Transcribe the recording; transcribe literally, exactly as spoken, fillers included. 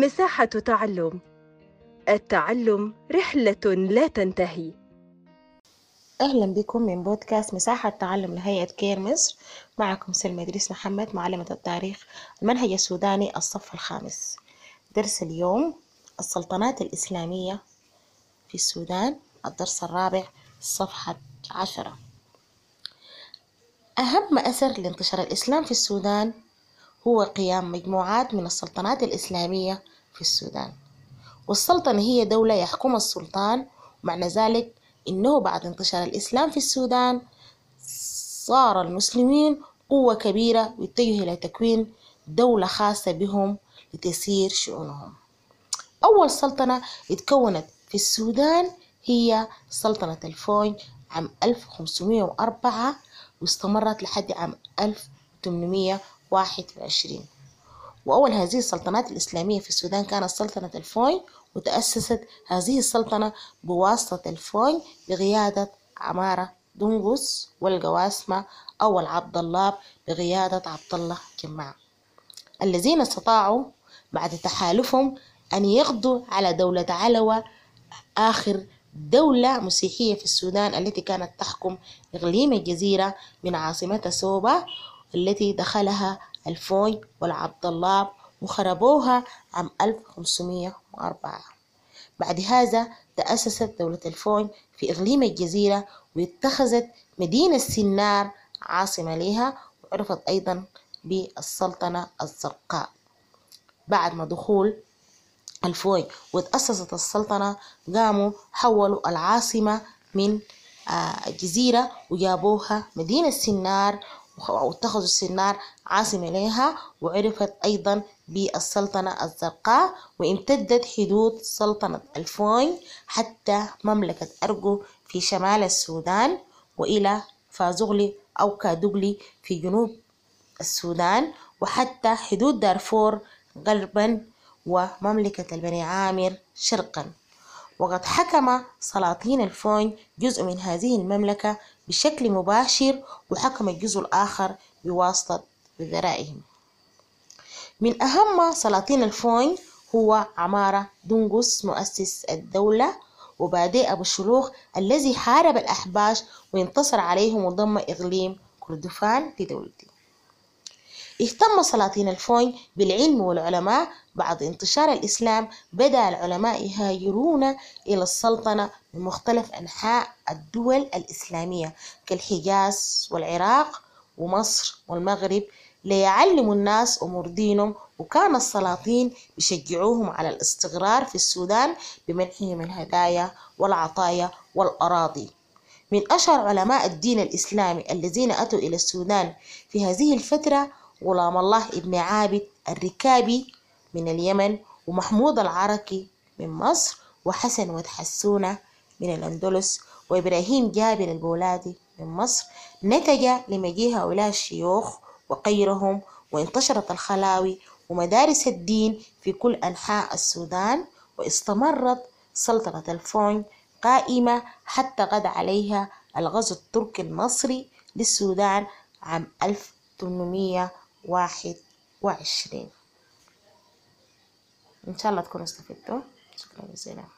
مساحة تعلم. التعلم رحلة لا تنتهي. أهلا بكم من بودكاست مساحة تعلم لهيئة كير مصر. معكم سلمى ادريس محمد، معلمة التاريخ، المنهج السوداني، الصف الخامس. درس اليوم السلطنات الإسلامية في السودان، الدرس الرابع، صفحة عشرة. أهم أثر لانتشار الإسلام في السودان هو قيام مجموعات من السلطنات الإسلامية في السودان. والسلطنة هي دولة يحكمها السلطان، ومعنى ذلك إنه بعد انتشار الإسلام في السودان صار المسلمين قوة كبيرة واتجهوا إلى تكوين دولة خاصة بهم لتسيير شؤونهم. أول سلطنة اتكونت في السودان هي سلطنة الفوين عام ألف وخمسمائة وأربعة، واستمرت لحد عام ألف وثمانمائة وواحد وعشرين. وأول هذه السلطنات الإسلامية في السودان كانت سلطنة الفوين، وتأسست هذه السلطنة بواسطة الفوين بقيادة عمارة دونغوس والقواسمة أو العبدالله بقيادة عبد الله كمع، الذين استطاعوا بعد تحالفهم أن يقضوا على دولة علوه، آخر دولة مسيحية في السودان التي كانت تحكم إقليم الجزيرة من عاصمة سوبا، التي دخلها الفوين والعبد الله وخربوها عام ألف وخمسمائة وأربعة. بعد هذا تأسست دولة الفوين في إقليم الجزيرة، واتخذت مدينة السنار عاصمة لها، وعرفت أيضا بالسلطنة الزرقاء. بعد ما دخول الفوين وتأسست السلطنة، قاموا حولوا العاصمة من الجزيرة وجابوها مدينة السنار، واتخذوا السنار عاصمة لها، وعرفت أيضا بالسلطنة الزرقاء. وامتدت حدود سلطنة الفوين حتى مملكة أرجو في شمال السودان، وإلى فازغلي أو كادوغلي في جنوب السودان، وحتى حدود دارفور غربا ومملكة البني عامر شرقا. وقد حكم سلاطين الفوين جزء من هذه المملكة بشكل مباشر، وحكم الجزء الآخر بواسطة وزرائهم. من أهم سلاطين الفوين هو عمارة دونغوس مؤسس الدولة، وبعديه أبو شروخ الذي حارب الأحباش وانتصر عليهم وضم إقليم كردفان لدولته. اهتم سلاطين الفوين بالعلم والعلماء. بعد انتشار الإسلام بدأ العلماء يهاجرون إلى السلطنة من مختلف أنحاء الدول الإسلامية كالحجاز والعراق ومصر والمغرب ليعلموا الناس أمور دينهم، وكان السلاطين يشجعوهم على الاستقرار في السودان بمنحهم الهدايا والعطايا والأراضي. من أشهر علماء الدين الإسلامي الذين أتوا إلى السودان في هذه الفترة غلام الله ابن عابد الركابي من اليمن، ومحمود العركي من مصر، وحسن وتحسونة من الأندلس، وإبراهيم جابر البولادي من مصر. نتج لمجيء هؤلاء الشيوخ وغيرهم، وانتشرت الخلاوي ومدارس الدين في كل أنحاء السودان، واستمرت سلطنة الفوين قائمة حتى غدا عليها الغزو التركي المصري للسودان عام ألف وثمانمائة وواحد وعشرين. إن شاء الله تكونوا استفدتوا. شكرا جزيلا.